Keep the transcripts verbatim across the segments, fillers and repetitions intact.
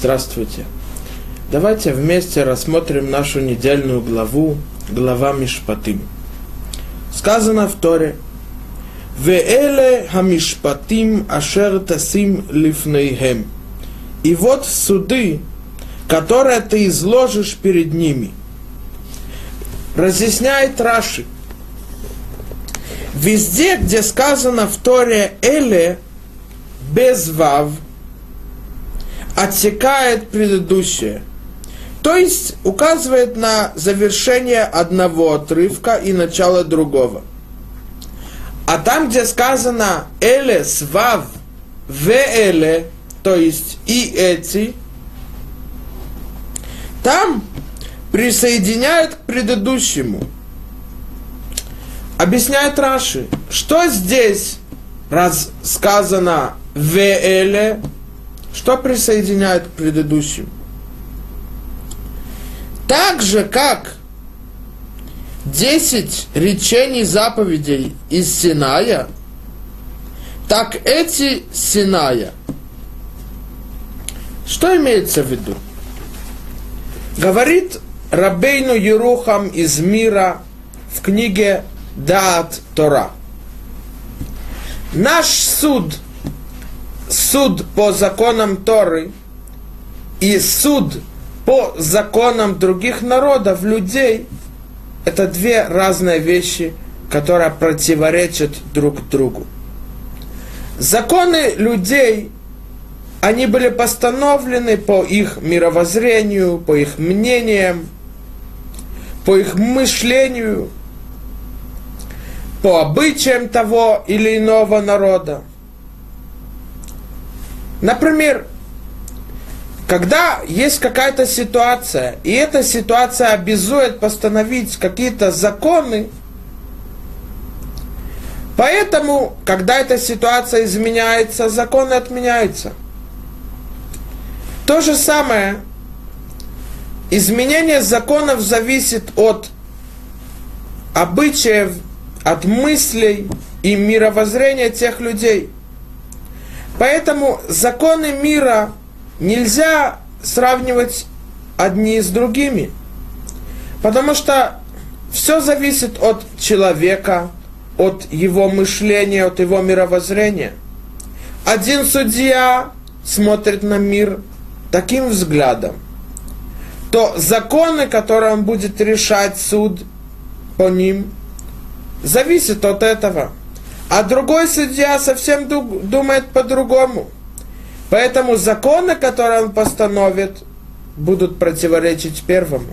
Здравствуйте! Давайте вместе рассмотрим нашу недельную главу, глава Мишпатим. Сказано в Торе: «Веэле хамишпатим ашер тасим лифнейхем». И вот суды, которые ты изложишь перед ними. Разъясняет Раши. Везде, где сказано в Торе «эле», без «вав», отсекает предыдущее. То есть указывает на завершение одного отрывка и начало другого. А там, где сказано «эле» с «вав», «ве-эле», то есть «и эти», там присоединяют к предыдущему. Объясняет Раши, что здесь раз сказано «ве-эле», что присоединяет к предыдущему. Так же, как десять речений заповедей из Синая, так эти Синая. Что имеется в виду? Говорит Рабейну Йерухам из мира в книге «Даат Тора». Наш суд, суд по законам Торы и суд по законам других народов, людей, это две разные вещи, которые противоречат друг другу. Законы людей, они были постановлены по их мировоззрению, по их мнениям, по их мышлению, по обычаям того или иного народа. Например, когда есть какая-то ситуация, и эта ситуация обязует постановить какие-то законы, поэтому, когда эта ситуация изменяется, законы отменяются. То же самое, изменение законов зависит от обычаев, от мыслей и мировоззрения тех людей. Поэтому законы мира нельзя сравнивать одни с другими, потому что все зависит от человека, от его мышления, от его мировоззрения. Один судья смотрит на мир таким взглядом, то законы, которые он будет решать суд по ним, зависит от этого. А другой судья совсем думает по-другому. Поэтому законы, которые он постановит, будут противоречить первому.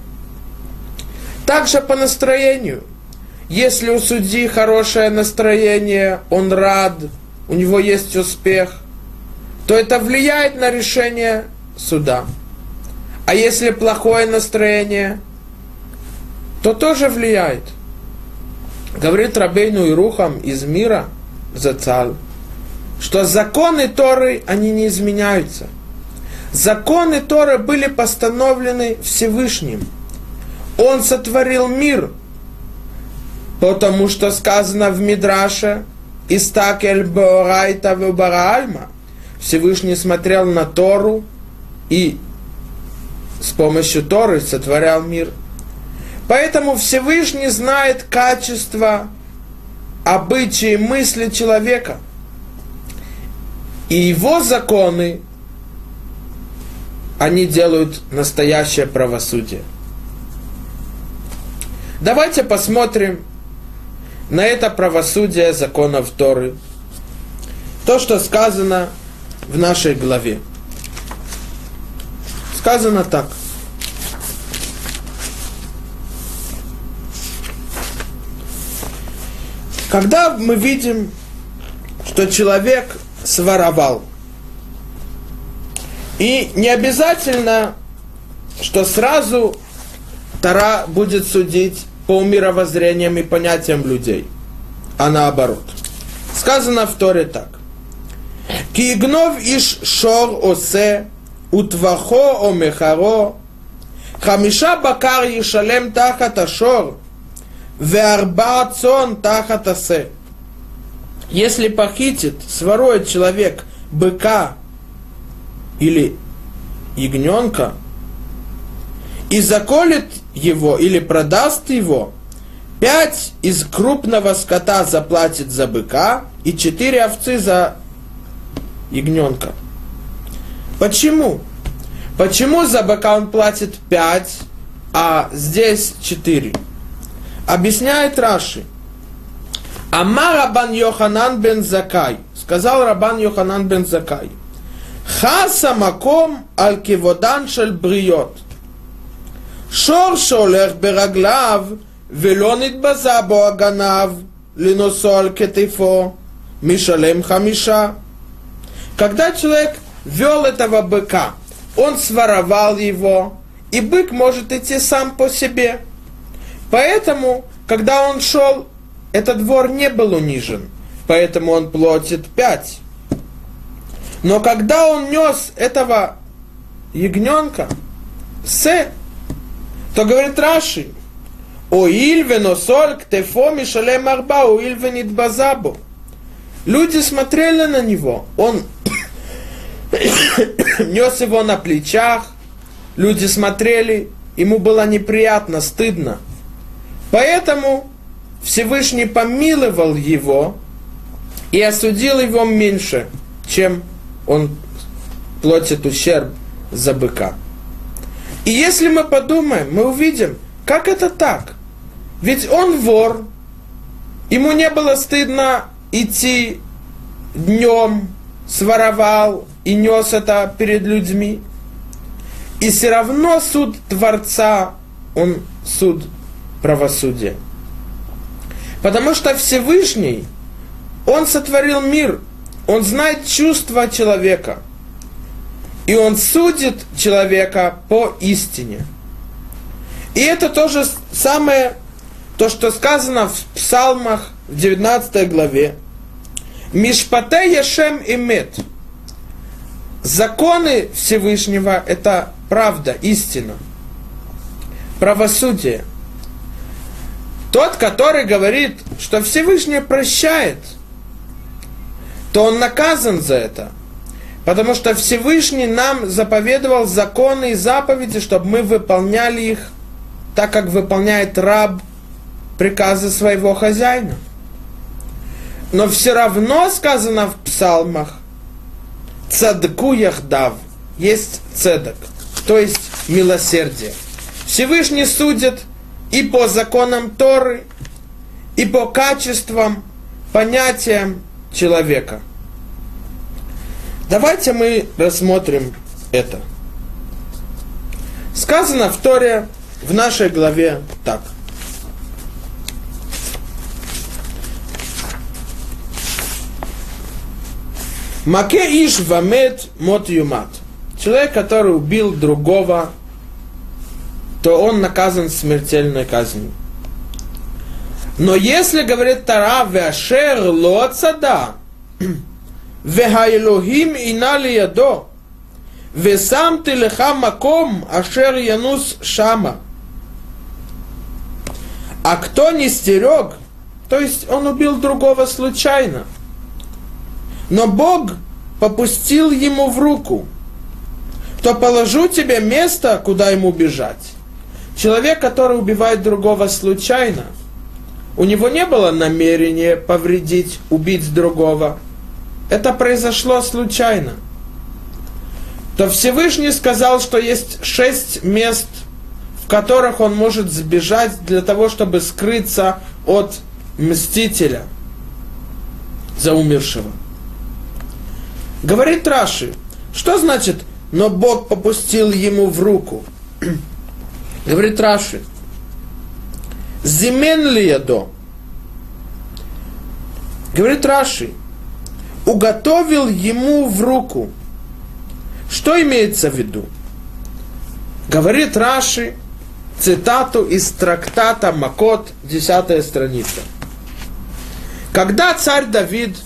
Также по настроению. Если у судьи хорошее настроение, он рад, у него есть успех, то это влияет на решение суда. А если плохое настроение, то тоже влияет. Говорит Рабейну Йерухам из мира Зацал, что законы Торы, они не изменяются. Законы Торы были постановлены Всевышним. Он сотворил мир, потому что сказано в Мидраше «Истакель беорайта вебараальма». Всевышний смотрел на Тору и с помощью Торы сотворял мир. Поэтому Всевышний знает качество, обычаи, мысли человека. И его законы, они делают настоящее правосудие. Давайте посмотрим на это правосудие законов Торы. То, что сказано в нашей главе. Сказано так. Когда мы видим, что человек своровал, и не обязательно, что сразу Тора будет судить по мировоззрениям и понятиям людей, а наоборот. Сказано в Торе так. «Ки игнов иш шор осе, утвахо омехаро, хамиша бакар ешалем тахат ашор, веарбаацон тахатасе». Если похитит, сворует человек быка или ягненка и заколет его или продаст его, пять из крупного скота заплатит за быка и четыре овцы за ягненка. Почему? Почему за быка он платит пять, а здесь четыре? Объясняет Раши. Ама Рабан Йоханан бен Закай. Сказал Рабан Йоханан бен Закай. Хаса маком аль-киводан шель бриот. Шор шолех бераглав велонит базабо аганав линосо аль-кетифо мишалем хамиша. Когда человек вел этого быка, он своровал его, и бык может идти сам по себе. Поэтому, когда он шел, этот вор не был унижен, поэтому он платит пять. Но когда он нес этого ягненка, се, то говорит Раши, люди смотрели на него, он нес его на плечах, люди смотрели, ему было неприятно, стыдно. Поэтому Всевышний помиловал его и осудил его меньше, чем он платит ущерб за быка. И если мы подумаем, мы увидим, как это так. Ведь он вор, ему не было стыдно идти днем, своровал и нес это перед людьми. И все равно суд Творца, он суд правосудия. Потому что Всевышний, он сотворил мир, он знает чувства человека, и он судит человека по истине. И это то же самое, то, что сказано в Псалмах, в девятнадцатой главе. Мишпатей Яшем Эмет. Законы Всевышнего – это правда, истина, правосудие. Тот, который говорит, что Всевышний прощает, то он наказан за это. Потому что Всевышний нам заповедовал законы и заповеди, чтобы мы выполняли их так, как выполняет раб приказы своего хозяина. Но все равно сказано в Псалмах, цадку яхдав, есть цедок, то есть милосердие. Всевышний судит и по законам Торы, и по качествам, понятиям человека. Давайте мы рассмотрим это. Сказано в Торе, в нашей главе так. Маке иш вамет мот юмат. Человек, который убил другого, то он наказан смертельной казнью. Но если, говорит Тора, вешер лоцада, вехайлохим иналиядо, весам ты леха маком, ашер янус шама. А кто не стерег, то есть он убил другого случайно, но Бог попустил ему в руку, то положу тебе место, куда ему бежать. Человек, который убивает другого случайно, у него не было намерения повредить, убить другого. Это произошло случайно. То Всевышний сказал, что есть шесть мест, в которых он может сбежать для того, чтобы скрыться от мстителя за умершего. Говорит Раши, что значит, но Бог попустил ему в руку? Говорит Раши, зимен ли я до? Говорит Раши, уготовил ему в руку. Что имеется в виду? Говорит Раши, цитату из трактата Макот, десятая страница. Когда царь Давид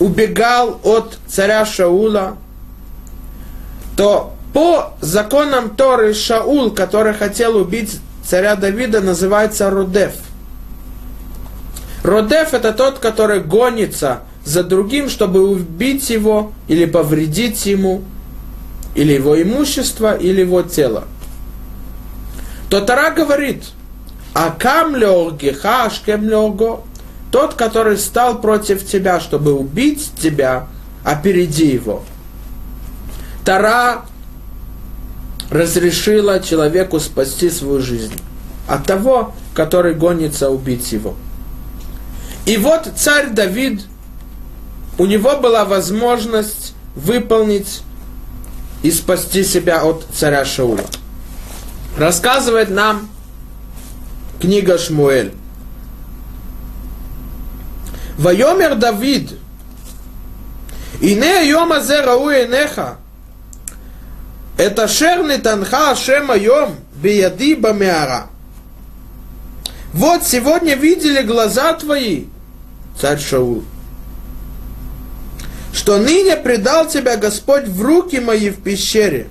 убегал от царя Шаула, то по законам Торы Шаул, который хотел убить царя Давида, называется Родеф. Родеф – это тот, который гонится за другим, чтобы убить его или повредить ему. или его имущество, или его тело. То Тора говорит: «Акам леоргиха ашкем леорго», тот, который стал против тебя, чтобы убить тебя, опереди его. Тора разрешила человеку спасти свою жизнь от того, который гонится убить его. И вот царь Давид, у него была возможность выполнить и спасти себя от царя Шаула. Рассказывает нам книга Шмуэль. «Вайомер Давид, ине йом азе рау энеха, это шерны танха ашем айом бияди бамеара». Вот сегодня видели глаза твои, царь Шаул, что ныне предал тебя Господь в руки мои в пещере.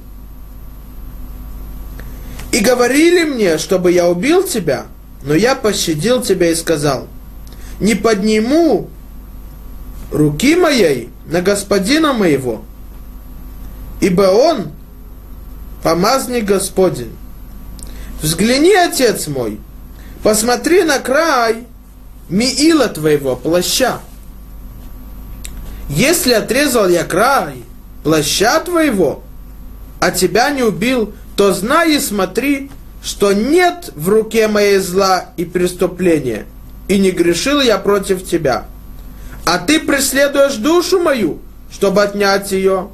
И говорили мне, чтобы я убил тебя, но я пощадил тебя и сказал: не подниму руки моей на господина моего, ибо он помазник Господень. Взгляни, отец мой, посмотри на край миила твоего плаща. Если отрезал я край плаща твоего, а тебя не убил, то знай и смотри, что нет в руке моей зла и преступления, и не грешил я против тебя. А ты преследуешь душу мою, чтобы отнять ее.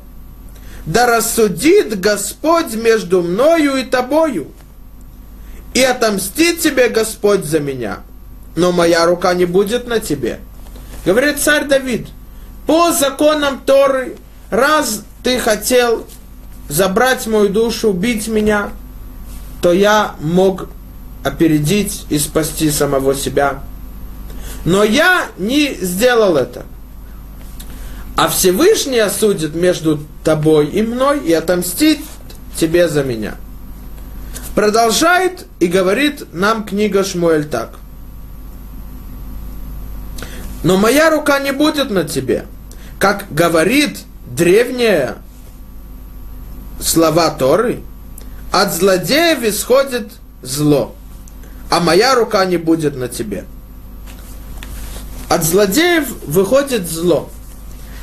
Да рассудит Господь между мною и тобою, и отомстит тебе Господь за меня, но моя рука не будет на тебе. Говорит царь Давид: по законам Торы, раз ты хотел забрать мою душу, убить меня, то я мог опередить и спасти самого себя. Но я не сделал это. А Всевышний осудит между тобой и мной и отомстит тебе за меня. Продолжает и говорит нам книга Шмуэль так: но моя рука не будет на тебе, как говорит древние слова Торы, от злодеев исходит зло, а моя рука не будет на тебе. От злодеев выходит зло.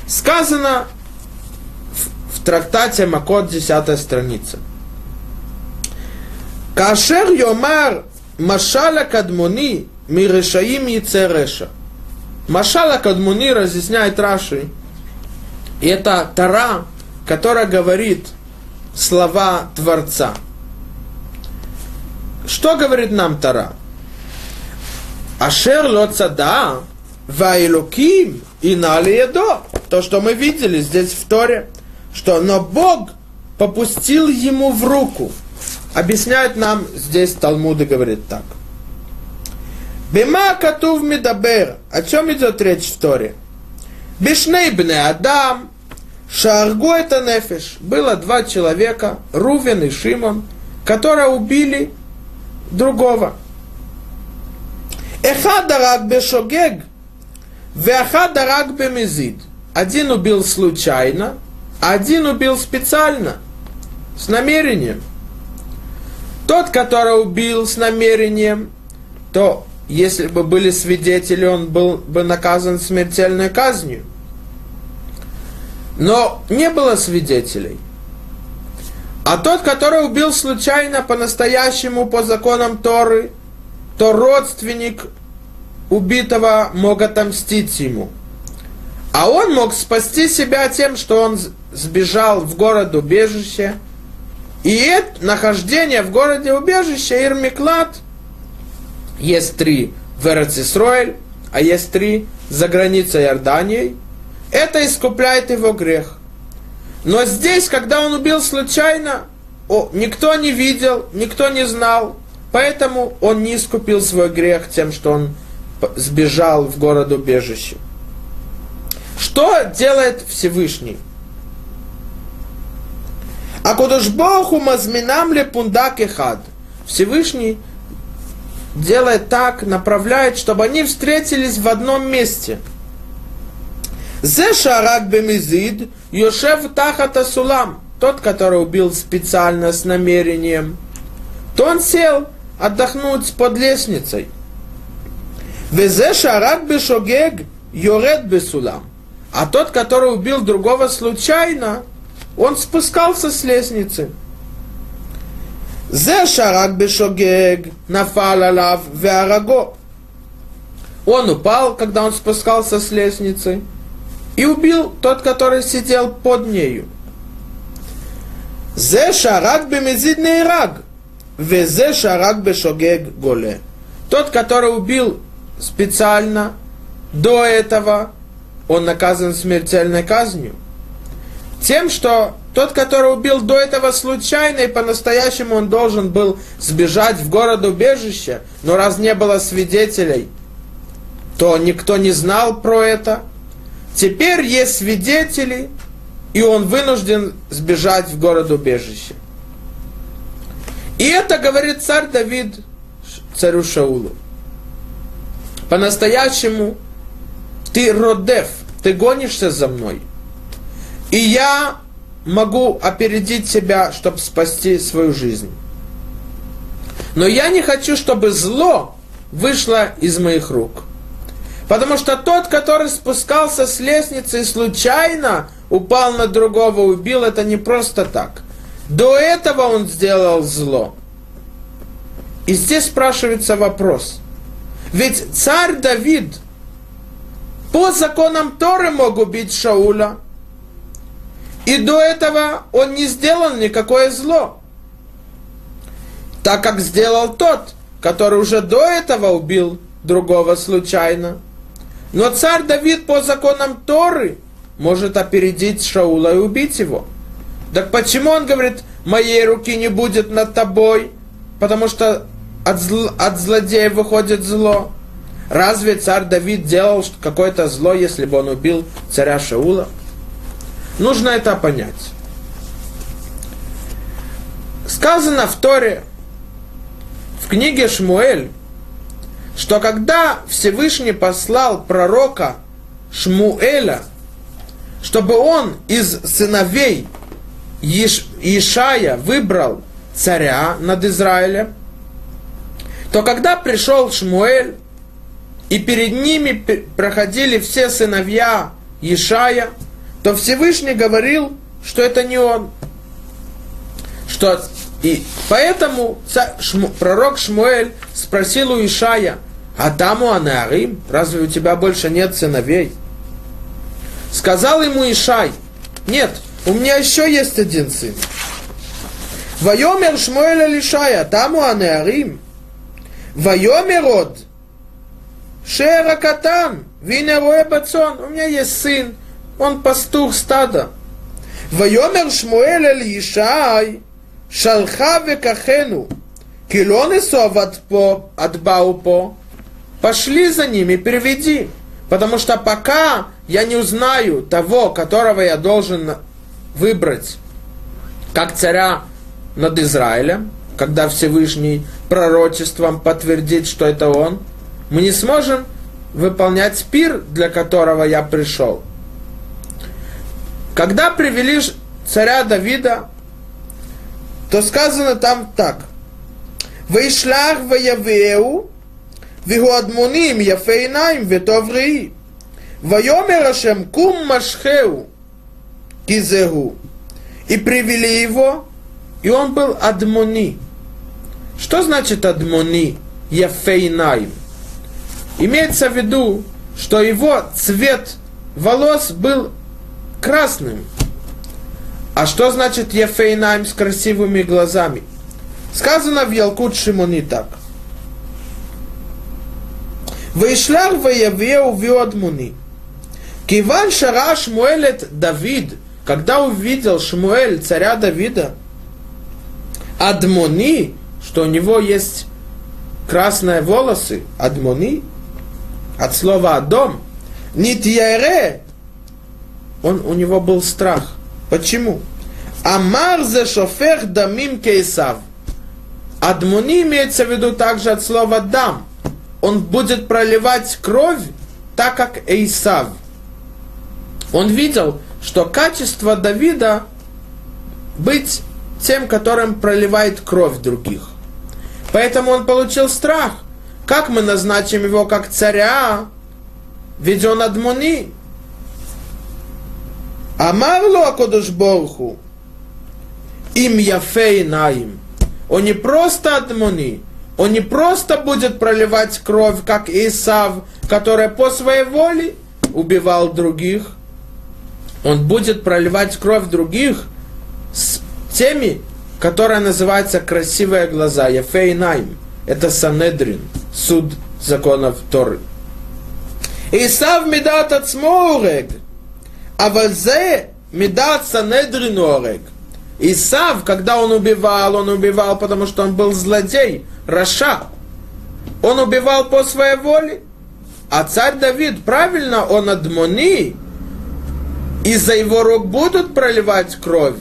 Сказано в трактате Макот, десятая страница. Кашер йомар машала кадмуни мирешаим яцереша. Машала кадмуни разъясняет Раши. И это Тора, которая говорит слова Творца. Что говорит нам Тора? Ашер лоцада вайлуким и налиедо. То, что мы видели здесь в Торе, что но Бог попустил ему в руку. Объясняет нам здесь Талмуд и говорит так: Бима катув мидабер. О чем идет речь в Торе? Бишней бне Адам шааргу это нефеш. Было два человека, Рувен и Шимон, которые убили другого. Эхад араг бешогег, веахад араг бемизид. Один убил случайно, а один убил специально, с намерением. Тот, который убил с намерением, то, если бы были свидетели, он был бы наказан смертельной казнью. Но не было свидетелей. А тот, который убил случайно, по-настоящему, по законам Торы, то родственник убитого мог отомстить ему. А он мог спасти себя тем, что он сбежал в город-убежище. И это нахождение в городе убежище, Ирмиклад, есть три в Эрец-Исроэль, а есть три за границей Иордании, это искупляет его грех. Но здесь, когда он убил случайно, о, никто не видел, никто не знал, поэтому он не искупил свой грех тем, что он сбежал в город убежище. Что делает Всевышний? А кодош Боху мазминам ле пундак эхад. Всевышний делает так, направляет, чтобы они встретились в одном месте. Зе шарак бемизид, йошев тахат асулам. тот, который убил специально с намерением, то он сел отдохнуть под лестницей. Везе шарат бешогег йорет бесулам. А тот, который убил другого случайно, он спускался с лестницы. Зе шарат бешогег нафал алав веараго. Он упал, когда он спускался с лестницы, и убил тот, который сидел под нею. Зе шарат бемезидный раг, везе шарат бешогег голе. Тот, который убил специально до этого, он наказан смертельной казнью. Тем, что тот, который убил до этого случайно и по-настоящему он должен был сбежать в город-убежище, но раз не было свидетелей, то никто не знал про это. Теперь есть свидетели, и он вынужден сбежать в город-убежище. И это говорит царь Давид царю Шаулу. По-настоящему ты родев, ты гонишься за мной. И я могу опередить тебя, чтобы спасти свою жизнь. Но я не хочу, чтобы зло вышло из моих рук. Потому что тот, который спускался с лестницы и случайно упал на другого, убил, это не просто так. До этого он сделал зло. И здесь спрашивается вопрос. Ведь царь Давид по законам Торы мог убить Шаула, и до этого он не сделал никакое зло, так как сделал тот, который уже до этого убил другого случайно. Но царь Давид по законам Торы может опередить Шаула и убить его. Так почему он говорит, моей руки не будет над тобой, потому что от, зл... от злодея выходит зло? Разве царь Давид делал какое-то зло, если бы он убил царя Шаула? Нужно это понять. Сказано в Торе, в книге Шмуэль, что когда Всевышний послал пророка Шмуэля, чтобы он из сыновей Ишая выбрал царя над Израилем, то когда пришел Шмуэль, и перед ними проходили все сыновья Ишая, то Всевышний говорил, что это не он. Что... И поэтому царь, Шму, пророк Шмуэль спросил у Ишая, а там у Анаарим, разве у тебя больше нет сыновей? Сказал ему Ишай, нет, у меня еще есть один сын. Вайомер Шмуэль аль Ишая, там у Анаарим. Вайомер од Шеракатан, Винеруэ Бацон, у меня есть сын, он пастух стада. Вайомер Шмуэль аль Ишай, Шалха векахену, килонесов отбау по, пошли за ними, приведи, потому что пока я не узнаю того, которого я должен выбрать как царя над Израилем, когда Всевышний пророчеством подтвердит, что это он, мы не сможем выполнять пир, для которого я пришел. Когда привели царя Давида, то сказано там так. «Вейшлах ваявеу, вигуадмуним яфейнаим ветоврии, вайомер Ашем кум машхеу кизегу». И привели его, и он был адмуни. Что значит адмуни яфейнаим? Имеется в виду, что его цвет волос был красным. А что значит «Ефейнаим» с красивыми глазами? Сказано в Елкут Шимуни так. «Вейшлах ваявеу виодмуни». Киван шара Шмуэлет Давид, когда увидел Шмуэль царя Давида, адмони, что у него есть красные волосы, адмони, от слова «адом», «нитьяре», он, у него был страх. Почему? Амар зе шофех дамим кейсав. Адмуни имеется в виду также от слова дам. Он будет проливать кровь, так как Эйсав. Он видел, что качество Давида быть тем, которым проливает кровь других. Поэтому он получил страх. Как мы назначим его как царя? Ведь он адмуни. Амарлу акодуш борху. Им яфей наим. Он не просто адмуни. Он не просто будет проливать кровь, как Исав, который по своей воле убивал других. Он будет проливать кровь других с теми, которые называются красивые глаза, Яфей Найм. Это Санхедрин, суд законов Торы. Исав медат ацмо орег, а вальзе медат Санхедрин орег. Исав, когда он убивал, он убивал, потому что он был злодей, Раша. Он убивал по своей воле. А царь Давид, правильно, он адмони, из-за его рук будут проливать кровь.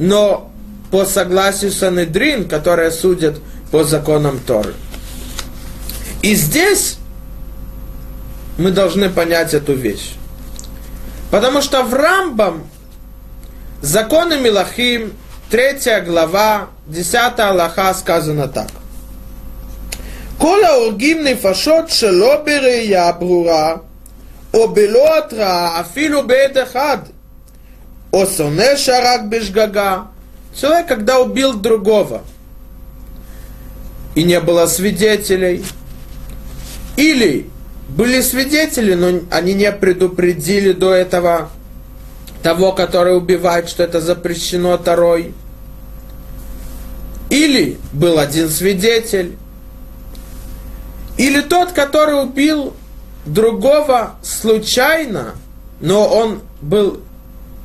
Но по согласию Санхедрин, которая судит по законам Торы. И здесь мы должны понять эту вещь. Потому что в Рамбам законы Милахим, третья глава, десятая алаха сказано так. Кола ургимный фашот шелобери ябрура, обелотра афилу бедехад, осоне шарак бешгага. Человек, когда убил другого, и не было свидетелей, или были свидетели, но они не предупредили до этого того, который убивает, что это запрещено Торой, или был один свидетель, или тот, который убил другого случайно, но он был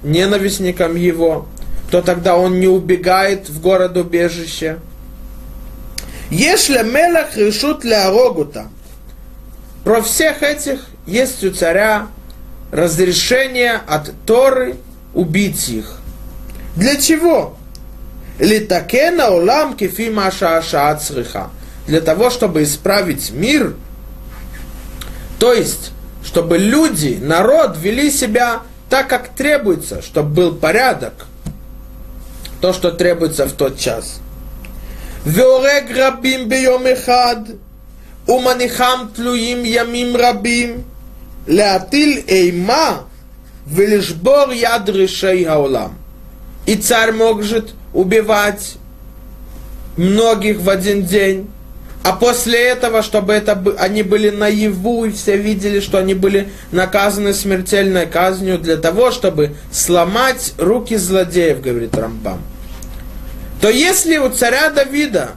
ненавистником его, то тогда он не убегает в город-убежище. Если мелах решут для рогута, про всех этих есть у царя разрешение от Торы убить их. Для чего? Литакена улам кефима шааша ацриха. Для того, чтобы исправить мир, то есть, чтобы люди, народ вели себя так, как требуется, чтобы был порядок, то, что требуется в тот час. Веорег рабим бьем эхад, уманихам тлюим ямим рабим, леатиль эйма, велишбор яд решей гаулам. И царь может убивать многих в один день, а после этого, чтобы это, они были наяву, и все видели, что они были наказаны смертельной казнью для того, чтобы сломать руки злодеев, говорит Рамбам. То если у царя Давида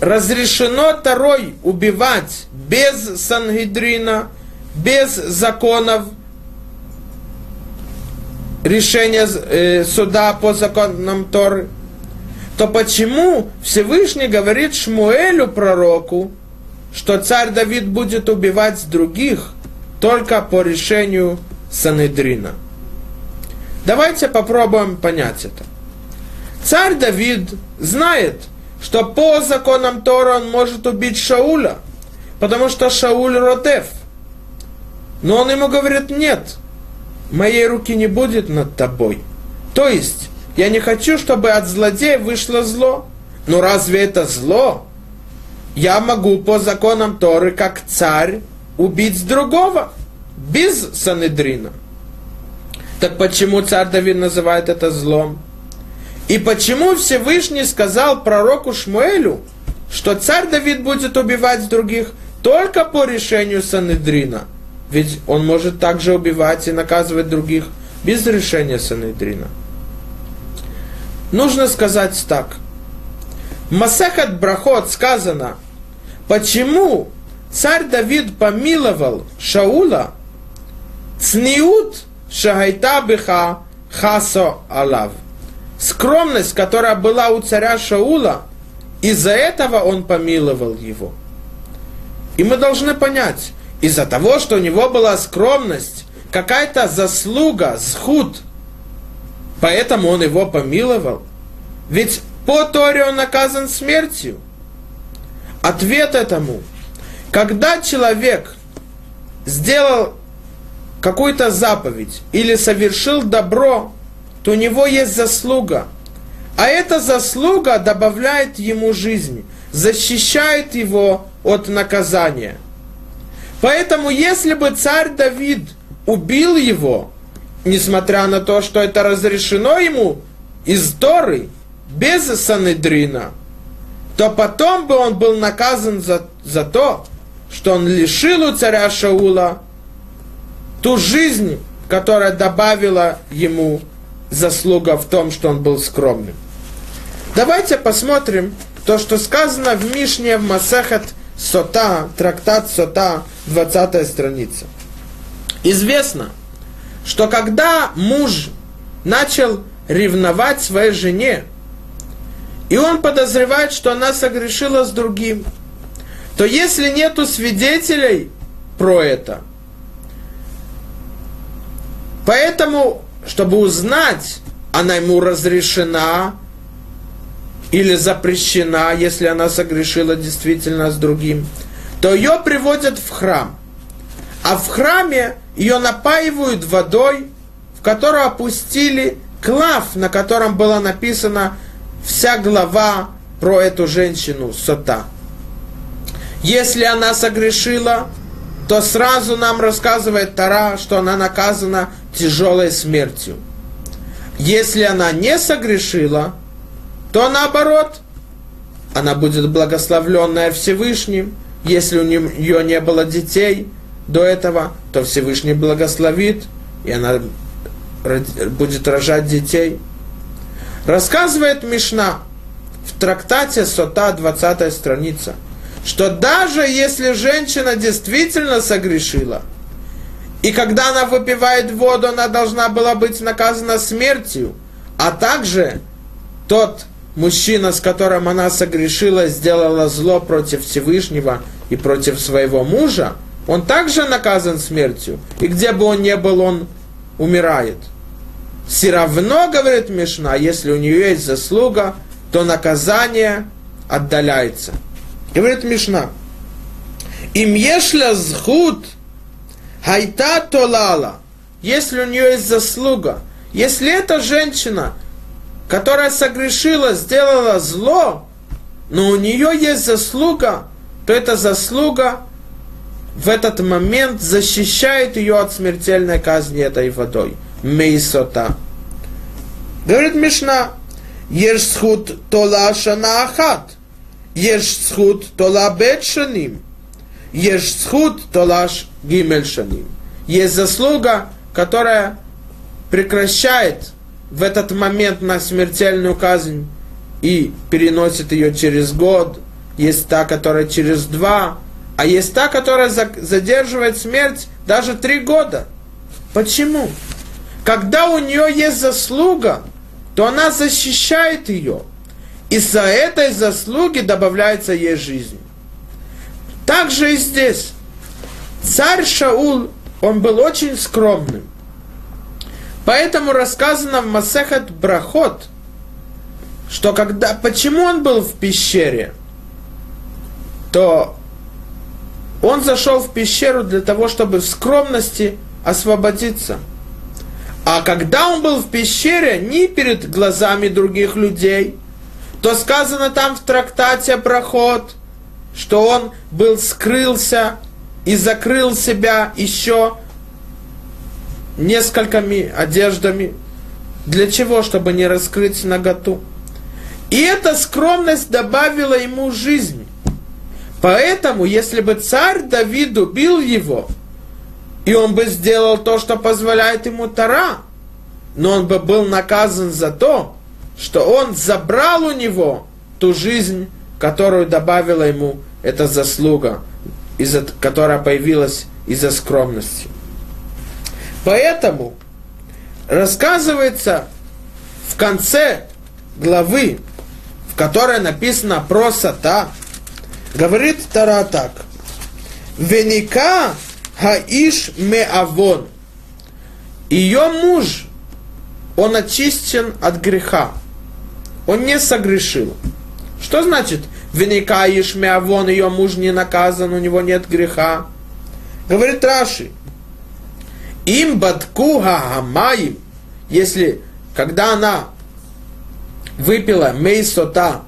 разрешено Торой убивать без Санхедрина, без законов, решения э, суда по законам Торы, то почему Всевышний говорит Шмуэлю, пророку, что царь Давид будет убивать других только по решению Санхедрина? Давайте попробуем понять это. Царь Давид знает, что по законам Тора он может убить Шауля, потому что Шауль ротеф. Но он ему говорит: нет, моей руки не будет над тобой. То есть, я не хочу, чтобы от злодея вышло зло. Но разве это зло? Я могу по законам Торы, как царь, убить другого, без Санхедрина. Так почему царь Давид называет это злом? И почему Всевышний сказал пророку Шмуэлю, что царь Давид будет убивать других только по решению Санхедрина? Ведь он может также убивать и наказывать других без решения Санхедрина. Нужно сказать так. В Масехет Брахот сказано, почему царь Давид помиловал Шаула цниут шагайта биха хасо алав. Скромность, которая была у царя Шаула, из-за этого он помиловал его. И мы должны понять, из-за того, что у него была скромность, какая-то заслуга, зхуд, поэтому он его помиловал. Ведь по Торе он наказан смертью. Ответ этому. Когда человек сделал какую-то заповедь или совершил добро, то у него есть заслуга. А эта заслуга добавляет ему жизни, защищает его от наказания. Поэтому, если бы царь Давид убил его, несмотря на то, что это разрешено ему из Торы, без Санхедрина, то потом бы он был наказан за, за то, что он лишил у царя Шаула ту жизнь, которая добавила ему заслуга в том, что он был скромным. Давайте посмотрим то, что сказано в Мишне, в Масехет Сота, трактат Сота, двадцатая страница. Известно, что когда муж начал ревновать своей жене, и он подозревает, что она согрешила с другим, то если нету свидетелей про это, поэтому, чтобы узнать, она ему разрешена или запрещена, если она согрешила действительно с другим, то ее приводят в храм. А в храме ее напаивают водой, в которую опустили клав, на котором была написана вся глава про эту женщину, Сота. Если она согрешила, то сразу нам рассказывает Тора, что она наказана тяжелой смертью. Если она не согрешила, то наоборот, она будет благословленная Всевышним. Если у нее не было детей до этого, то Всевышний благословит, и она будет рожать детей. Рассказывает Мишна в трактате Сота, двадцатая страница, что даже если женщина действительно согрешила, и когда она выпивает воду, она должна была быть наказана смертью, а также тот мужчина, с которым она согрешила, сделала зло против Всевышнего и против своего мужа, он также наказан смертью, и где бы он ни был, он умирает. Все равно, говорит Мишна, если у нее есть заслуга, то наказание отдаляется. Говорит Мишна: «Им ешля зхуд, хайта толала». Если у нее есть заслуга, если эта женщина, которая согрешила, сделала зло, но у нее есть заслуга, то эта заслуга в этот момент защищает ее от смертельной казни этой водой. Мейсота. Говорит Мишна: «Еш зхуд тола шана ахат». Еш зхуд тола бет шаним, еш зхуд тола гимель шаним. Есть заслуга, которая прекращает в этот момент на смертельную казнь и переносит ее через год. Есть та, которая через два, а есть та, которая задерживает смерть даже три года. Почему? Когда у нее есть заслуга, то она защищает ее. И за этой заслуги добавляется ей жизнь. Так же и здесь. Царь Шаул, он был очень скромным. Поэтому рассказано в Масехет Брахот, что когда, почему он был в пещере, то он зашел в пещеру для того, чтобы в скромности освободиться. А когда он был в пещере, не перед глазами других людей, то сказано там в трактате Брахот, что он был скрылся и закрыл себя еще несколькими одеждами. Для чего? Чтобы не раскрыть наготу. И эта скромность добавила ему жизнь. Поэтому, если бы царь Давид убил его, и он бы сделал то, что позволяет ему Тора, но он бы был наказан за то, что он забрал у него ту жизнь, которую добавила ему эта заслуга, из-за, которая появилась из-за скромности. Поэтому рассказывается в конце главы, в которой написано про Сота, говорит Тора так: «Веника хаиш меавон». Ее муж, он очищен от греха. Он не согрешил. Что значит «веника ишмеавон», ее муж не наказан, у него нет греха? Говорит Раши: «Им бадку ха-хамаим», если когда она выпила мей сота,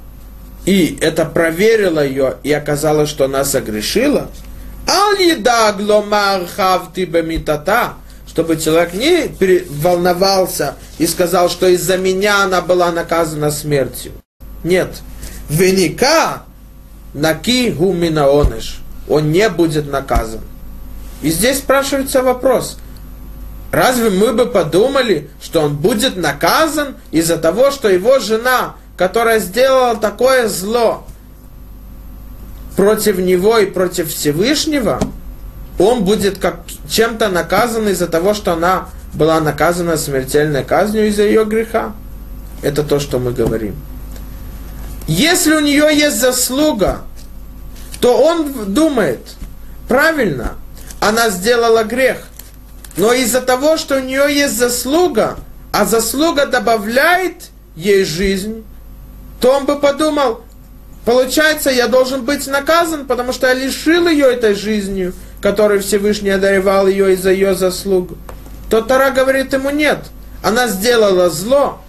и это проверило ее, и оказалось, что она согрешила, чтобы человек не волновался и сказал, что из-за меня она была наказана смертью. Нет. Веника наки гуминаоныш. Он не будет наказан. И здесь спрашивается вопрос. Разве мы бы подумали, что он будет наказан из-за того, что его жена, которая сделала такое зло против него и против Всевышнего, он будет как чем-то наказан из-за того, что она была наказана смертельной казнью из-за ее греха? Это то, что мы говорим. Если у нее есть заслуга, то он думает, правильно, она сделала грех, но из-за того, что у нее есть заслуга, а заслуга добавляет ей жизнь, то он бы подумал, получается, я должен быть наказан, потому что я лишил ее этой жизнью, которую Всевышний одаривал ее из-за ее заслуг. То Тора говорит ему нет, она сделала зло,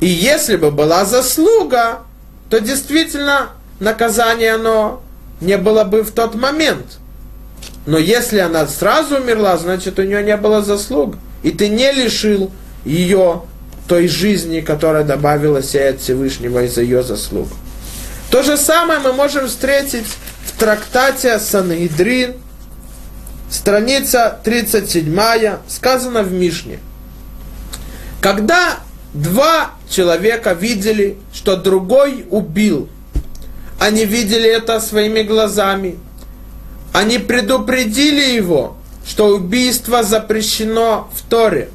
и если бы была заслуга, то действительно наказание оно не было бы в тот момент. Но если она сразу умерла, значит у нее не было заслуг. И ты не лишил ее той жизни, которая добавилась ей от Всевышнего из-за ее заслуг. То же самое мы можем встретить в трактате Санхедрин, страница тридцать семь, сказано в Мишне. Когда два человека видели, что другой убил, они видели это своими глазами. Они предупредили его, что убийство запрещено в Торе.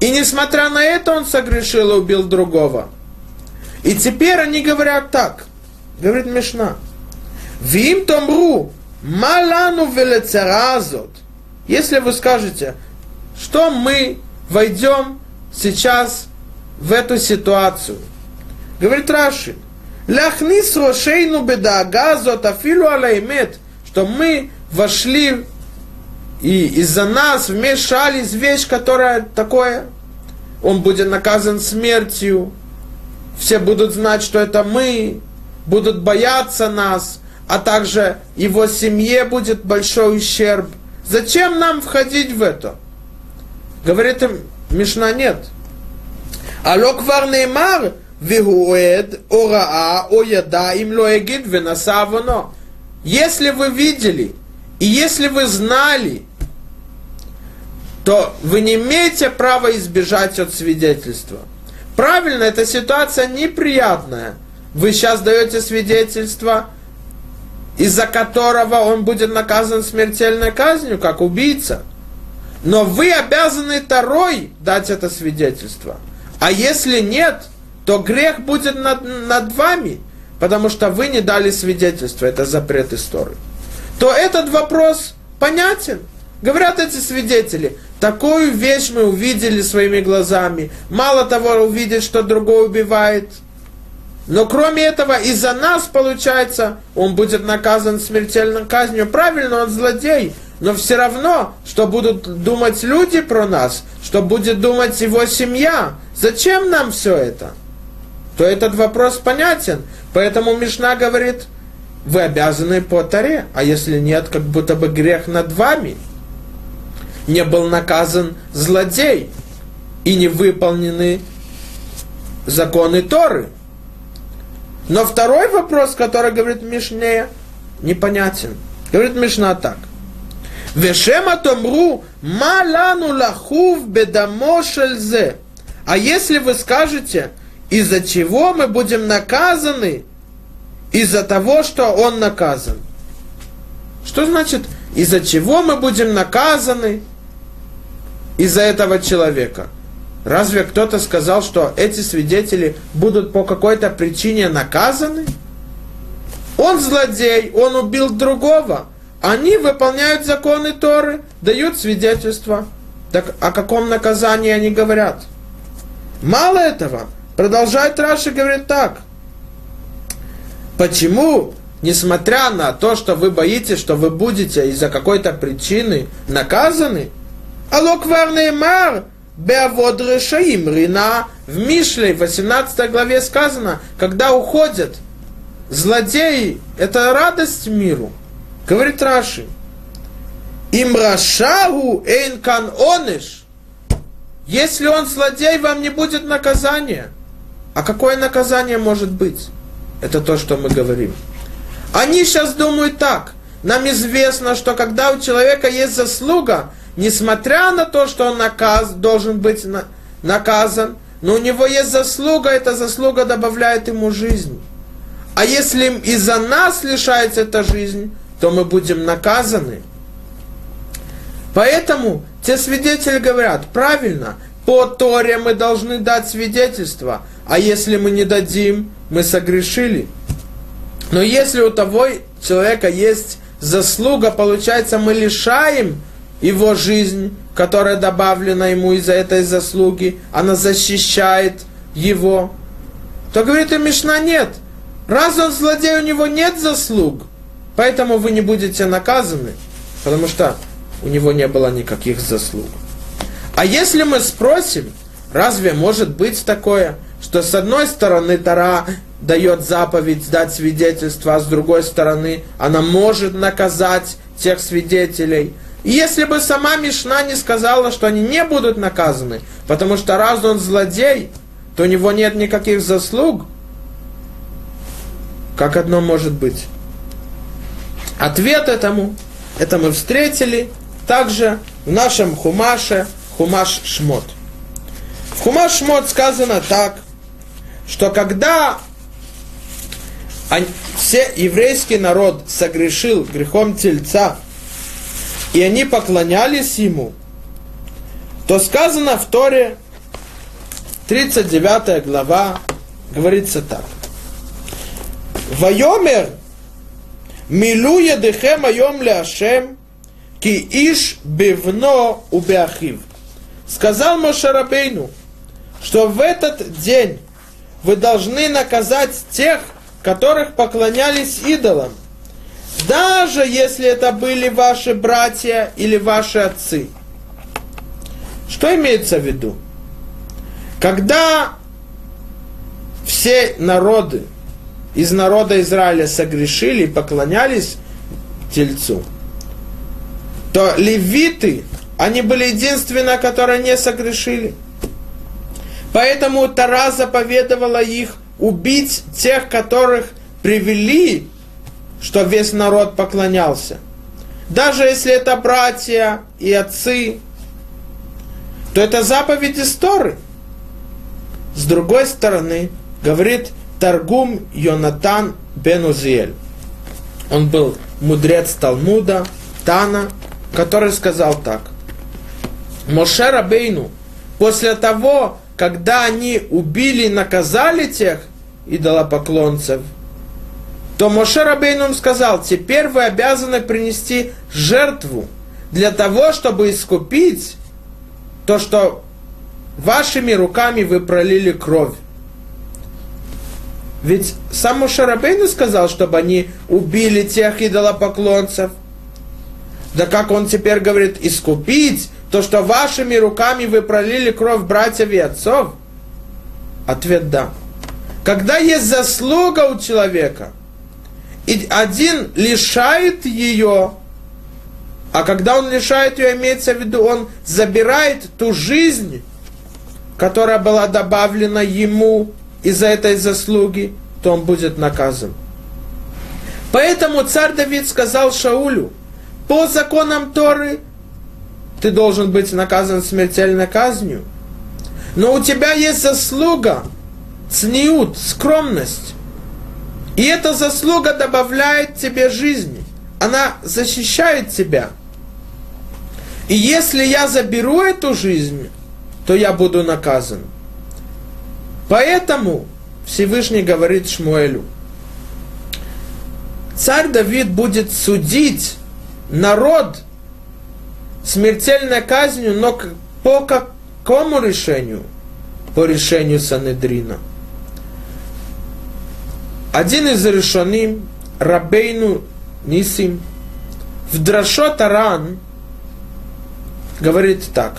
И несмотря на это, он согрешил и убил другого. И теперь они говорят так, говорит Мишна, «Вим томру, малану велецеразот». Если вы скажете, что мы войдем сейчас в эту ситуацию. Говорит Раши, «Ляхнис рошейну бедаагазот афилу алаймет», что мы вошли и из-за нас вмешались в вещь, которая такое, он будет наказан смертью, все будут знать, что это мы, будут бояться нас, а также его семье будет большой ущерб. Зачем нам входить в это? Говорит им Мишна, нет. Алло квар неймар вигуэд ораа ояда им лоэгид венасавоно. Если вы видели, и если вы знали, то вы не имеете права избежать от свидетельства. Правильно, эта ситуация неприятная. Вы сейчас даете свидетельство, из-за которого он будет наказан смертельной казнью, как убийца. Но вы обязаны Торой дать это свидетельство. А если нет, то грех будет над, над вами, потому что вы не дали свидетельства. Это запрет из Торы. То этот вопрос понятен. Говорят эти свидетели, такую вещь мы увидели своими глазами. Мало того, увидеть, что другой убивает. Но кроме этого, из-за нас, получается, он будет наказан смертельной казнью. Правильно, он злодей. Но все равно, что будут думать люди про нас, что будет думать его семья. Зачем нам все это? То этот вопрос понятен. Поэтому Мишна говорит, вы обязаны по Торе, а если нет, как будто бы грех над вами. Не был наказан злодей и не выполнены законы Торы. Но второй вопрос, который говорит Мишне, непонятен. Говорит Мишна так. Вешема томру малану лахув бедамо шельзе. А если вы скажете, из-за чего мы будем наказаны? Из-за того, что он наказан. Что значит, из-за чего мы будем наказаны? Из-за этого человека. Разве кто-то сказал, что эти свидетели будут по какой-то причине наказаны? Он злодей, он убил другого. Они выполняют законы Торы, дают свидетельства. Так о каком наказании они говорят? Мало этого, продолжает Раши, говорит так. Почему, несмотря на то, что вы боитесь, что вы будете из-за какой-то причины наказаны, алокварный мар Беавод решаим рина. В Мишле, восемнадцатой главе сказано, когда уходят злодеи, это радость миру. Говорит Раши, им рашагу эйн кан оныш. Если он злодей, вам не будет наказания. А какое наказание может быть? Это то, что мы говорим. Они сейчас думают так. Нам известно, что когда у человека есть заслуга, несмотря на то, что он наказ, должен быть на, наказан, но у него есть заслуга, эта заслуга добавляет ему жизнь. А если им из-за нас лишается эта жизнь, то мы будем наказаны. Поэтому те свидетели говорят, правильно, по Торе мы должны дать свидетельство, а если мы не дадим, мы согрешили. Но если у того человека есть заслуга, получается, мы лишаем его жизнь, которая добавлена ему из-за этой заслуги, она защищает его, то, говорит им Мишна, нет. Раз он злодей, у него нет заслуг, поэтому вы не будете наказаны, потому что у него не было никаких заслуг. А если мы спросим, разве может быть такое, что с одной стороны Тора дает заповедь дать свидетельство, а с другой стороны она может наказать тех свидетелей? И если бы сама Мишна не сказала, что они не будут наказаны, потому что раз он злодей, то у него нет никаких заслуг, как одно может быть? Ответ этому, это мы встретили также в нашем Хумаше, Хумаш-Шмот. В Хумаш-Шмот сказано так, что когда они, все еврейский народ согрешил грехом тельца, и они поклонялись ему, то сказано в Торе, тридцать девятая глава, говорится так. Вайомер милу едыхем айом ляшем ки иш бивно убеахив. Сказал Моше Рабейну, что в этот день вы должны наказать тех, которых поклонялись идолам, даже если это были ваши братья или ваши отцы. Что имеется в виду? Когда все народы из народа Израиля согрешили и поклонялись тельцу, то левиты, они были единственные, которые не согрешили. Поэтому Тора заповедовала их убить тех, которых привели, что весь народ поклонялся. Даже если это братья и отцы, то это заповедь из Торы. С другой стороны, говорит Таргум Йонатан бен Узиэль. Он был мудрец Талмуда, Тана, который сказал так. Моше Рабейну, после того, когда они убили и наказали тех идолопоклонцев, то Моше Рабейну сказал, теперь вы обязаны принести жертву для того, чтобы искупить то, что вашими руками вы пролили кровь. Ведь сам Моше Рабейну сказал, чтобы они убили тех идолопоклонцев. Да как он теперь говорит, искупить то, что вашими руками вы пролили кровь братьев и отцов? Ответ да. Когда есть заслуга у человека, и один лишает ее, а когда он лишает ее, имеется в виду, он забирает ту жизнь, которая была добавлена ему из-за этой заслуги, то он будет наказан. Поэтому царь Давид сказал Шаулю, по законам Торы ты должен быть наказан смертельной казнью, но у тебя есть заслуга, цниут, скромность, и эта заслуга добавляет тебе жизни, она защищает тебя. И если я заберу эту жизнь, то я буду наказан. Поэтому Всевышний говорит Шмуэлю, царь Давид будет судить народ смертельной казнью, но по какому решению? По решению Санхедрина. Один из решоним, Рабейну Нисим, в Драшотаран говорит так,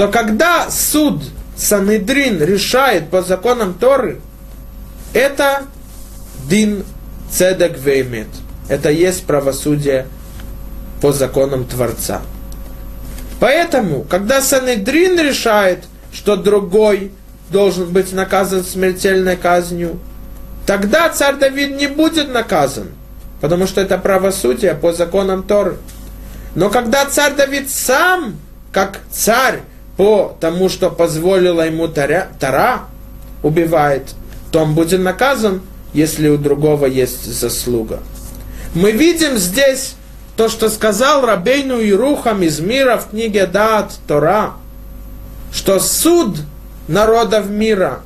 что когда суд Санхедрин решает по законам Торы, это дин цедек веэмет. Это есть правосудие по законам Творца. Поэтому, когда Санхедрин решает, что другой должен быть наказан смертельной казнью, тогда царь Давид не будет наказан, потому что это правосудие по законам Торы. Но когда царь Давид сам, как царь, по тому, что позволила ему Тора, убивает, то он будет наказан, если у другого есть заслуга. Мы видим здесь то, что сказал Рабейну Йерухам из мира в книге Даат Тора, что суд народов мира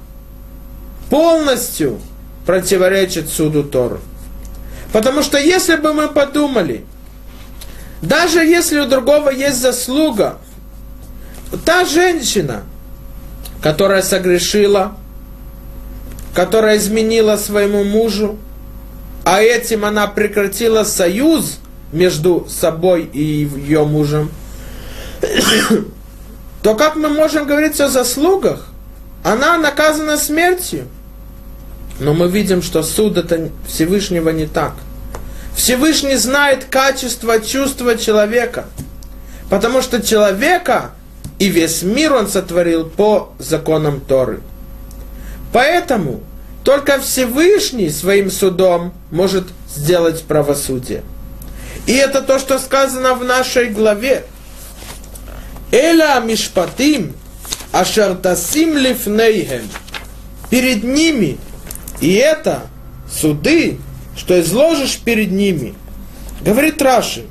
полностью противоречит суду Торы. Потому что если бы мы подумали, даже если у другого есть заслуга, та женщина, которая согрешила, которая изменила своему мужу, а этим она прекратила союз между собой и ее мужем, то как мы можем говорить о заслугах? Она наказана смертью. Но мы видим, что суд это Всевышнего не так. Всевышний знает качество, чувства человека. Потому что человека и весь мир он сотворил по законам Торы. Поэтому только Всевышний своим судом может сделать правосудие. И это то, что сказано в нашей главе. Эла мишпатим ашер тасим лифнейхем. Перед ними. И это суды, что изложишь перед ними. Говорит Раши.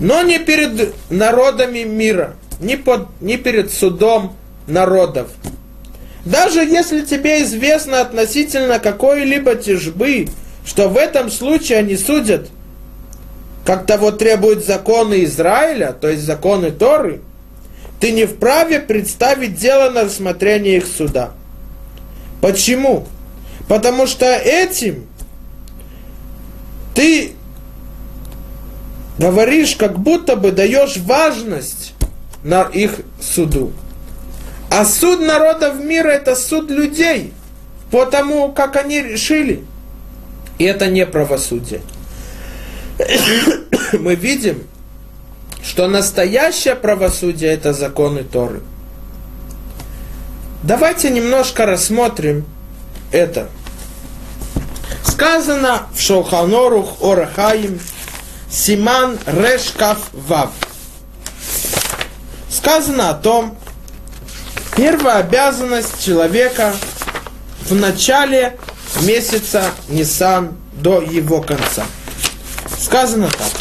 Но не перед народами мира. Не, под, не перед судом народов. Даже если тебе известно относительно какой-либо тяжбы, что в этом случае они судят, как того требуют законы Израиля, то есть законы Торы, ты не вправе представить дело на рассмотрение их суда. Почему? Потому что этим ты говоришь, как будто бы даешь важность на их суду. А суд народов мира – это суд людей, по тому, как они решили. И это не правосудие. Мы видим, что настоящее правосудие – это законы Торы. Давайте немножко рассмотрим это. Сказано в Шулхан Арух, Орах Хаим, Симан Решкав Вав. Сказано о том, первая обязанность человека в начале месяца Нисан до его конца. Сказано так.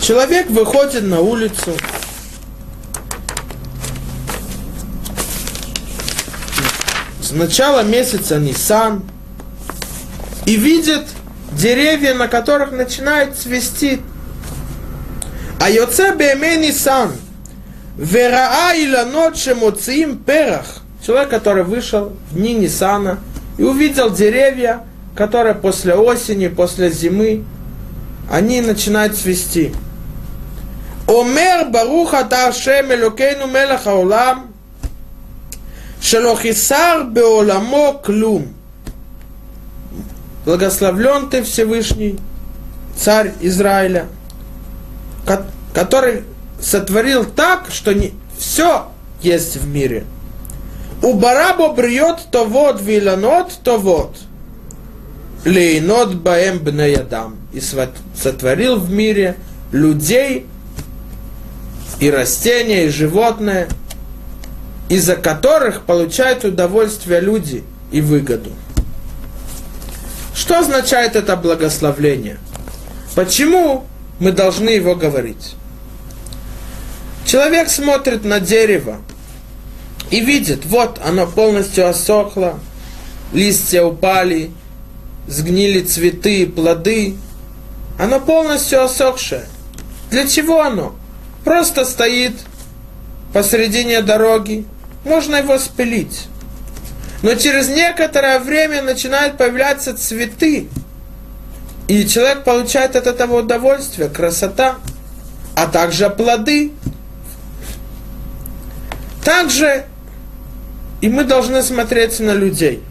Человек выходит на улицу. С начала месяца Нисан. И видит деревья, на которых начинает цвести. А йоце беемей Нисан. Вераа иланот шемоциим перах. Человек, который вышел в дни Нисана и увидел деревья, которые после осени, после зимы, они начинают цвести. Омер барух ата Ашем элокейну мелех хаолам, шело хисар беоламо клум. Благословлен ты Всевышний, царь Израиля, который сотворил так, что не все есть в мире. У барабо бриет то вот виланот, то вот. Лейнот баэм бнеядам. И сотворил в мире людей, и растения, и животные, из-за которых получают удовольствие люди и выгоду. Что означает это благословление? Почему мы должны его говорить? Человек смотрит на дерево, и видит, вот оно полностью осохло, листья упали, сгнили цветы и плоды. Оно полностью осохшее. Для чего оно? Просто стоит посредине дороги, можно его спилить. Но через некоторое время начинают появляться цветы. И человек получает от этого удовольствие, красота, а также плоды. Также и мы должны смотреть на людей.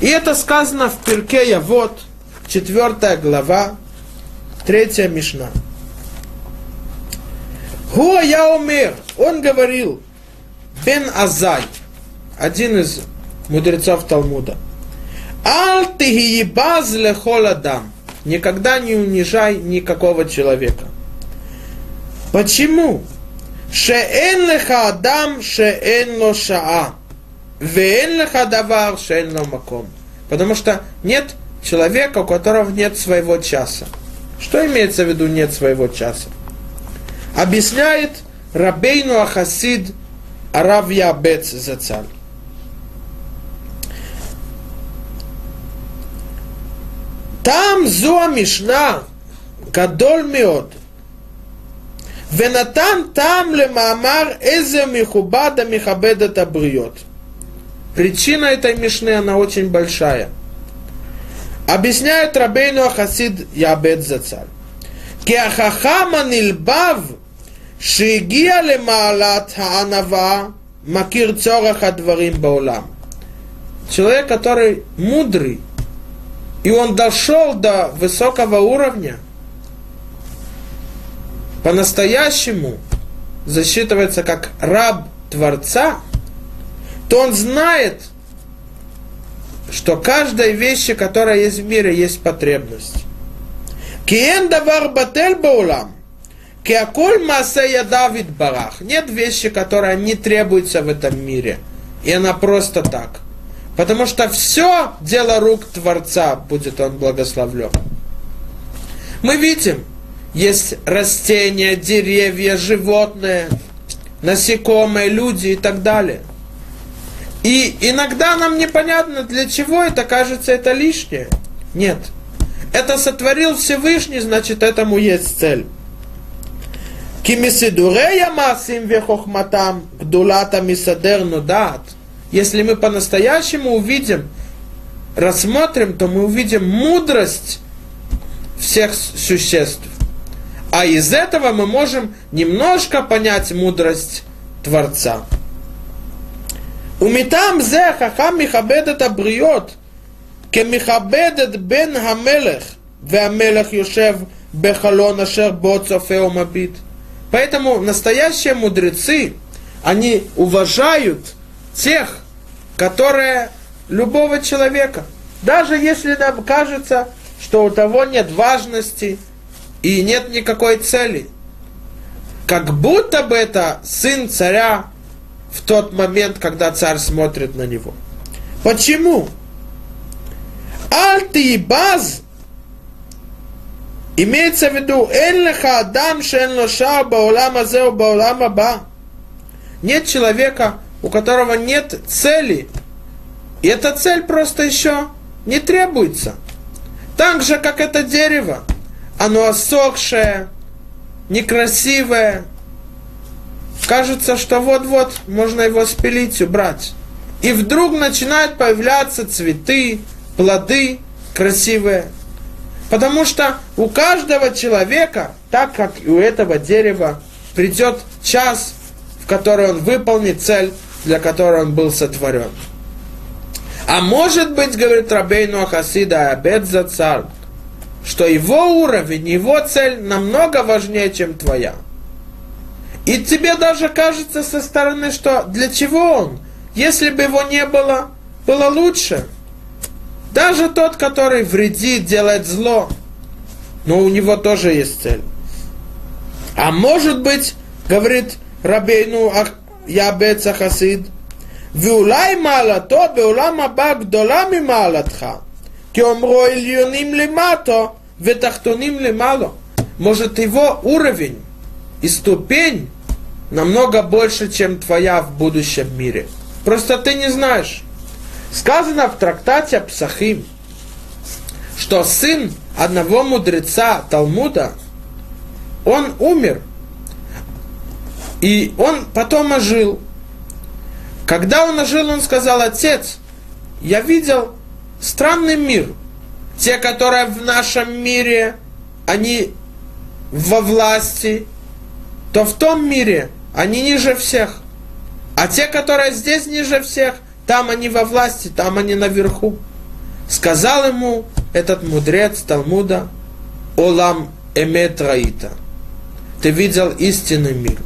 И это сказано в Пиркей Авот, четвертая глава, третья Мишна. Хуа Яумер, он говорил, Бен Азай, один из мудрецов Талмуда. Ал тихи ебаз лехол адам. Никогда не унижай никакого человека. Почему? Шеэн леха адам, шеэн ло шаа. Веэн леха давар, шеэн ло маком. Потому что нет человека, у которого нет своего часа. Что имеется в виду нет своего часа? Объясняет Рабейну Ахасид Арав Ябец Зацаль. Там зо мишна гадоль меод. Венатан там лемаамар эзе михубада михабеда табриот. Причина этой мишны, она очень большая. Объясняет Рабейну Ахасид Ябец Зацаль. Кеахахама нильбав шигия лемаалат хаанава макир цорах адварим баулам. Человек, который мудрый, и он дошел до высокого уровня, по-настоящему засчитывается как раб Творца, то он знает, что каждой вещи, которая есть в мире, есть потребность. Киэн давар батель баулам, киаколь масея давид барах. Нет вещи, которая не требуется в этом мире, и она просто так. Потому что все дело рук Творца, будет он благословлен. Мы видим, есть растения, деревья, животные, насекомые, люди и так далее. И иногда нам непонятно, для чего это, кажется, это лишнее. Нет. Это сотворил Всевышний, значит, этому есть цель. Кимисидурея масим вехохматам гдулата мисадер нудат. Если мы по-настоящему увидим, рассмотрим, то мы увидим мудрость всех существ. А из этого мы можем немножко понять мудрость Творца. Умитам зе хахам михабедет абриот, ке михабедет бен хамелех, ве амелех юшев бехалон ашер боцофео мабит. Поэтому настоящие мудрецы, они уважают тех, которое любого человека, даже если нам кажется, что у того нет важности и нет никакой цели, как будто бы это сын царя в тот момент, когда царь смотрит на него. Почему? Алти и баз имеется в виду эн леха адам шен лоша баулама зеу баулама ба. Нет человека, у которого нет цели, и эта цель просто еще не требуется. Так же, как это дерево, оно осохшее, некрасивое, кажется, что вот-вот можно его спилить, убрать. И вдруг начинают появляться цветы, плоды красивые. Потому что у каждого человека, так как и у этого дерева, придет час, в который он выполнит цель, для которой он был сотворен. А может быть, говорит Рабейну Ахасида Абед за царь, что его уровень, его цель намного важнее, чем твоя. И тебе даже кажется со стороны, что для чего он? Если бы его не было, было лучше. Даже тот, который вредит, делает зло, но у него тоже есть цель. А может быть, говорит Рабейну Ахасида, Я бец Ахасид. Виулай малато, беулама бак долами малатха. Кеомро ильюним лимато, ветахтуним лимало. Может, его уровень и ступень намного больше, чем твоя в будущем мире. Просто ты не знаешь. Сказано в трактате Псахим, что сын одного мудреца Талмуда, он умер. И он потом ожил. Когда он ожил, он сказал: «Отец, я видел странный мир. те, которые в нашем мире, они во власти, то в том мире они ниже всех. А те, которые здесь ниже всех, там они во власти, там они наверху. Сказал ему этот мудрец Талмуда: «Олам эмет раита». Ты видел истинный мир.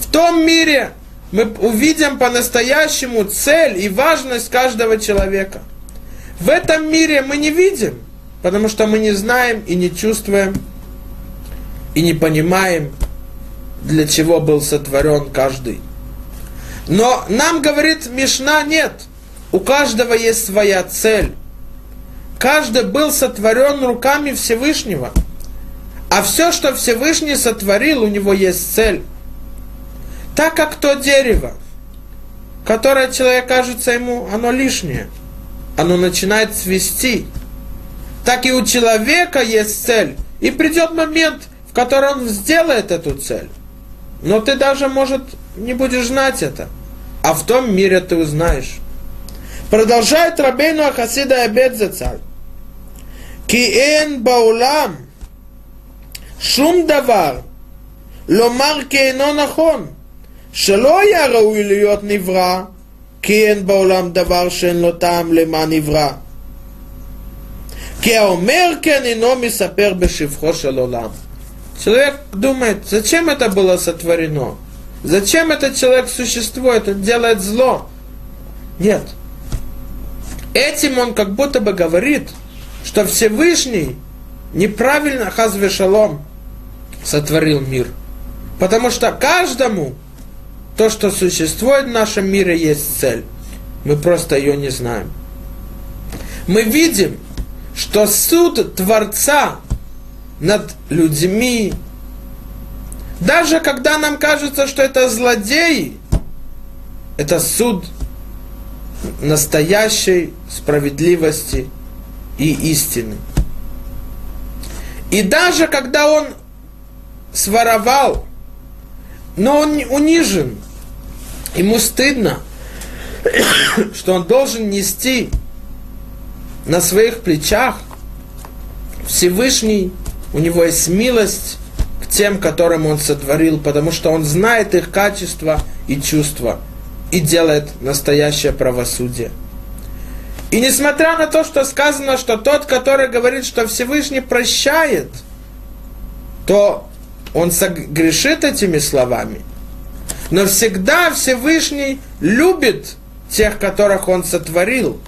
В том мире мы увидим по-настоящему цель и важность каждого человека. В этом мире мы не видим, потому что мы не знаем и не чувствуем, и не понимаем, для чего был сотворен каждый. Но нам говорит Мишна: нет, у каждого есть своя цель. Каждый был сотворен руками Всевышнего. А все, что Всевышний сотворил, у него есть цель. Так как то дерево, которое человек кажется ему, оно лишнее. Оно начинает цвести. Так и у человека есть цель. И придет момент, в который он сделает эту цель. Но ты даже, может, не будешь знать это. А в том мире ты узнаешь. Продолжает Рабейну Ахасида и Абед Зацаль. Киэн баулам шум давар ломар киэно нахон шело я рауи льет невра киэн баулам давар шен лотам лема невра кеомер кенино мисапер бешивхо шел олам. Человек думает: зачем это было сотворено? Зачем этот человек существует? Он делает зло. Нет. Этим он как будто бы говорит, что Всевышний неправильно, хазве шалом, сотворил мир. Потому что каждому то, что существует в нашем мире, есть цель. Мы просто ее не знаем. Мы видим, что суд Творца над людьми, даже когда нам кажется, что это злодеи, это суд настоящей справедливости и истины. И даже когда он своровал, но он унижен, ему стыдно, что он должен нести на своих плечах, Всевышний, у него есть милость к тем, которым он сотворил, потому что он знает их качества и чувства и делает настоящее правосудие. И несмотря на то, что сказано, что тот, который говорит, что Всевышний прощает, то он согрешит этими словами. Но всегда Всевышний любит тех, которых он сотворил,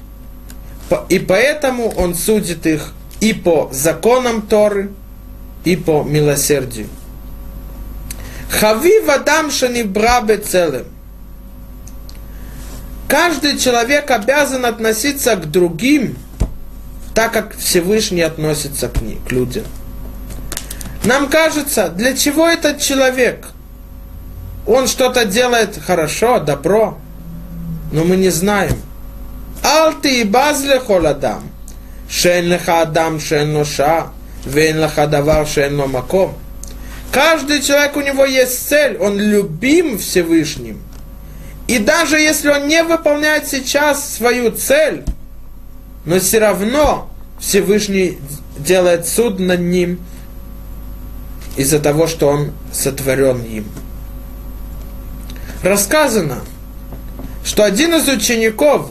и поэтому он судит их и по законам Торы, и по милосердию. Хави вадам шенибра бецелем. Каждый человек обязан относиться к другим, так как Всевышний относится к ним, к людям. Нам кажется, для чего этот человек? Он что-то делает хорошо, добро, но мы не знаем. Алти и базле холадам, шен леха адам, шен лоша, вен леха давар, шен ломаком. Каждый человек, у него есть цель, он любим Всевышним. И даже если он не выполняет сейчас свою цель, но все равно Всевышний делает суд над ним из-за того, что он сотворен им. Рассказано, что один из учеников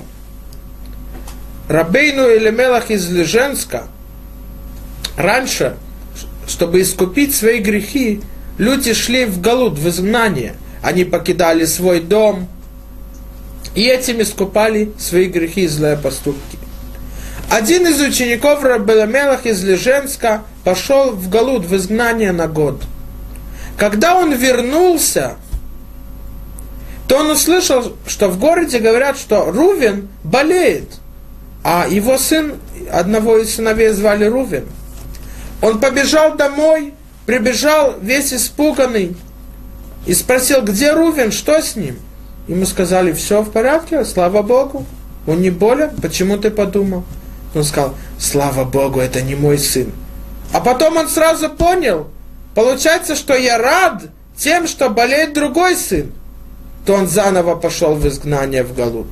Рабейну Элимелех из Лиженска раньше, чтобы искупить свои грехи, люди шли в Галут, в изгнание. Они покидали свой дом, и этим искупали свои грехи и злые поступки. Один из учеников Рабейну Элимелех из Лиженска пошел в Галут, в изгнание на год. Когда он вернулся, то он услышал, что в городе говорят, что Рувен болеет, а его сын, одного из сыновей звали Рувен. Он побежал домой, прибежал весь испуганный и спросил: где Рувен, что с ним? Ему сказали: все в порядке, слава Богу, он не болен, почему ты подумал? Он сказал: слава Богу, это не мой сын. А потом он сразу понял: получается, что я рад тем, что болеет другой сын. То он заново пошел в изгнание в Галут.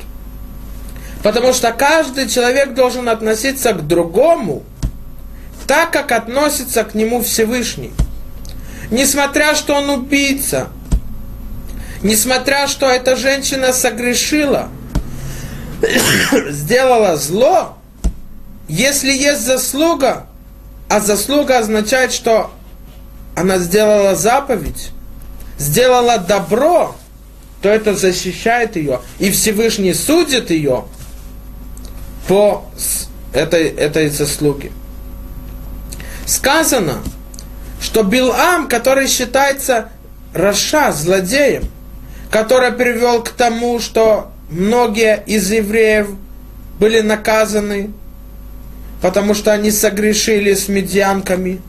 Потому что каждый человек должен относиться к другому так, как относится к нему Всевышний. Несмотря, что он убийца, несмотря, что эта женщина согрешила, сделала зло, если есть заслуга, а заслуга означает, что она сделала заповедь, сделала добро, то это защищает ее, и Всевышний судит ее по этой, этой заслуге. Сказано, что Билам, который считается раша, злодеем, который привел к тому, что многие из евреев были наказаны, потому что они согрешили с медианками.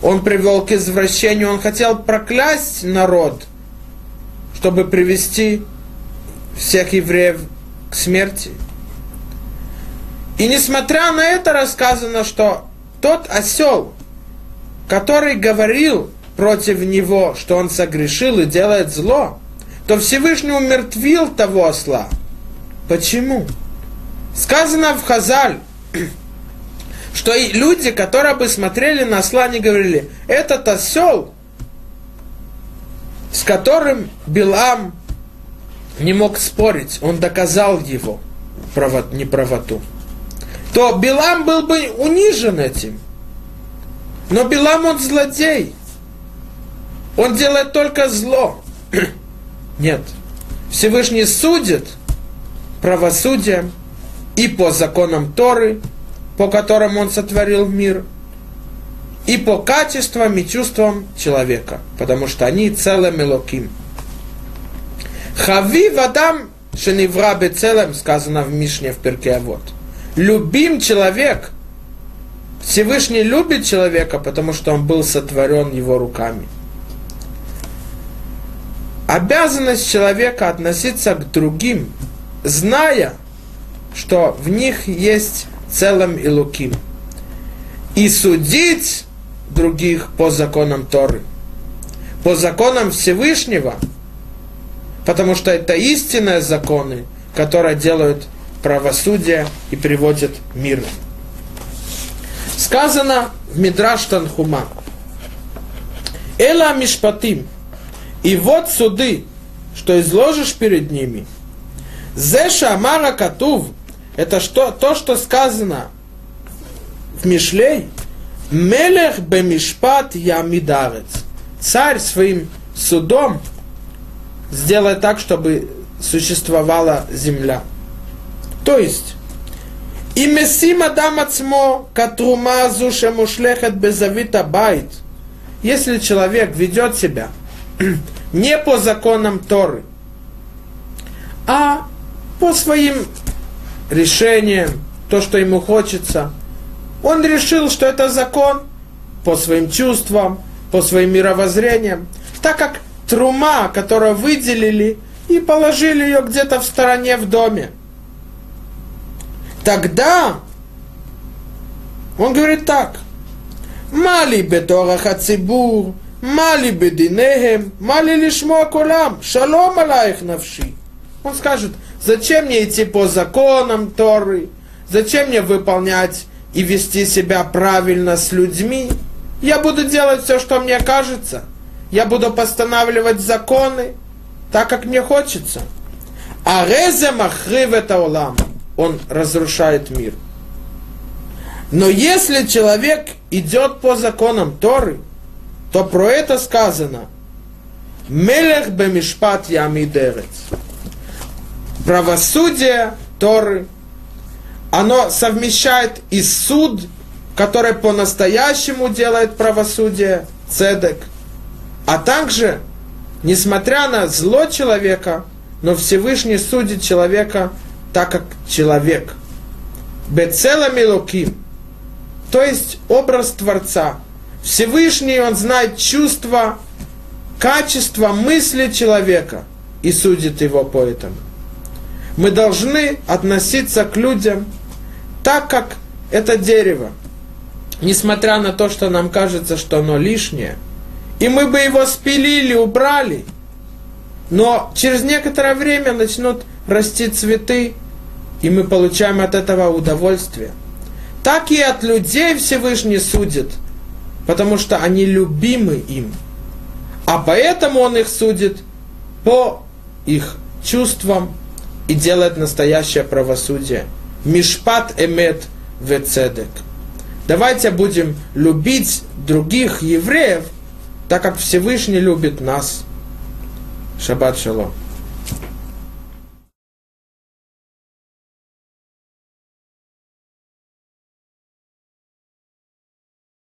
Он привел к извращению, он хотел проклясть народ, чтобы привести всех евреев к смерти. И несмотря на это, рассказано, что тот осел, который говорил против него, что он согрешил и делает зло, то Всевышний умертвил того осла. Почему? Сказано в Хазаль, что и люди, которые бы смотрели на осла, они говорили, этот осел, с которым Билам не мог спорить, он доказал его неправоту, то Билам был бы унижен этим. Но Билам он злодей. Он делает только зло. Нет. Всевышний судит правосудием и по законам Торы, по которым он сотворил мир, и по качествам и чувствам человека, потому что они целым элоким. Хавив адам шенивра бецелем, сказано в Мишне в Пиркей Авот. Любим человек, Всевышний любит человека, потому что он был сотворен его руками. Обязанность человека относиться к другим, зная, что в них есть целым и луким. И судить других по законам Торы, по законам Всевышнего, потому что это истинные законы, которые делают правосудие и приводят мир. Сказано в Мидраш Танхума: «Эла мишпатим, и вот суды, что изложишь перед ними. Зеша амара катув, это что, то, что сказано в Мишлей, мелех бемишпат ямидарец, царь своим судом сделает так, чтобы существовала земля». То есть и месим адам ацмо катрума зуше мушлехет безавита байт. Если человек ведет себя не по законам Торы, а по своим решениям, то, что ему хочется, он решил, что это закон по своим чувствам, по своим мировоззрениям, так как трума, которую выделили и положили ее где-то в стороне в доме, тогда он говорит так: «Мали беторах ацибур, мали бединехем, мали лишмо кулам, шалом алаих навши». Он скажет: зачем мне идти по законам Торы, зачем мне выполнять и вести себя правильно с людьми? Я буду делать все, что мне кажется, я буду постанавливать законы так, как мне хочется. А резе махрив это улам. Он разрушает мир. Но если человек идет по законам Торы, то про это сказано: «Мелех бемишпат ямидерец». Правосудие Торы, оно совмещает и суд, который по-настоящему делает правосудие, цедек, а также, несмотря на зло человека, но Всевышний судит человека так как человек. Бецелам элоким. То есть образ Творца. Всевышний, он знает чувства, качества мысли человека и судит его по этому. Мы должны относиться к людям так, как это дерево. Несмотря на то, что нам кажется, что оно лишнее, и мы бы его спилили, убрали, но через некоторое время начнут расти цветы, и мы получаем от этого удовольствие. так и от людей Всевышний судит, потому что они любимы им. А поэтому он их судит по их чувствам и делает настоящее правосудие. Мишпат эмет-веЦедек. Давайте будем любить других евреев, так как Всевышний любит нас. Шаббат шалом.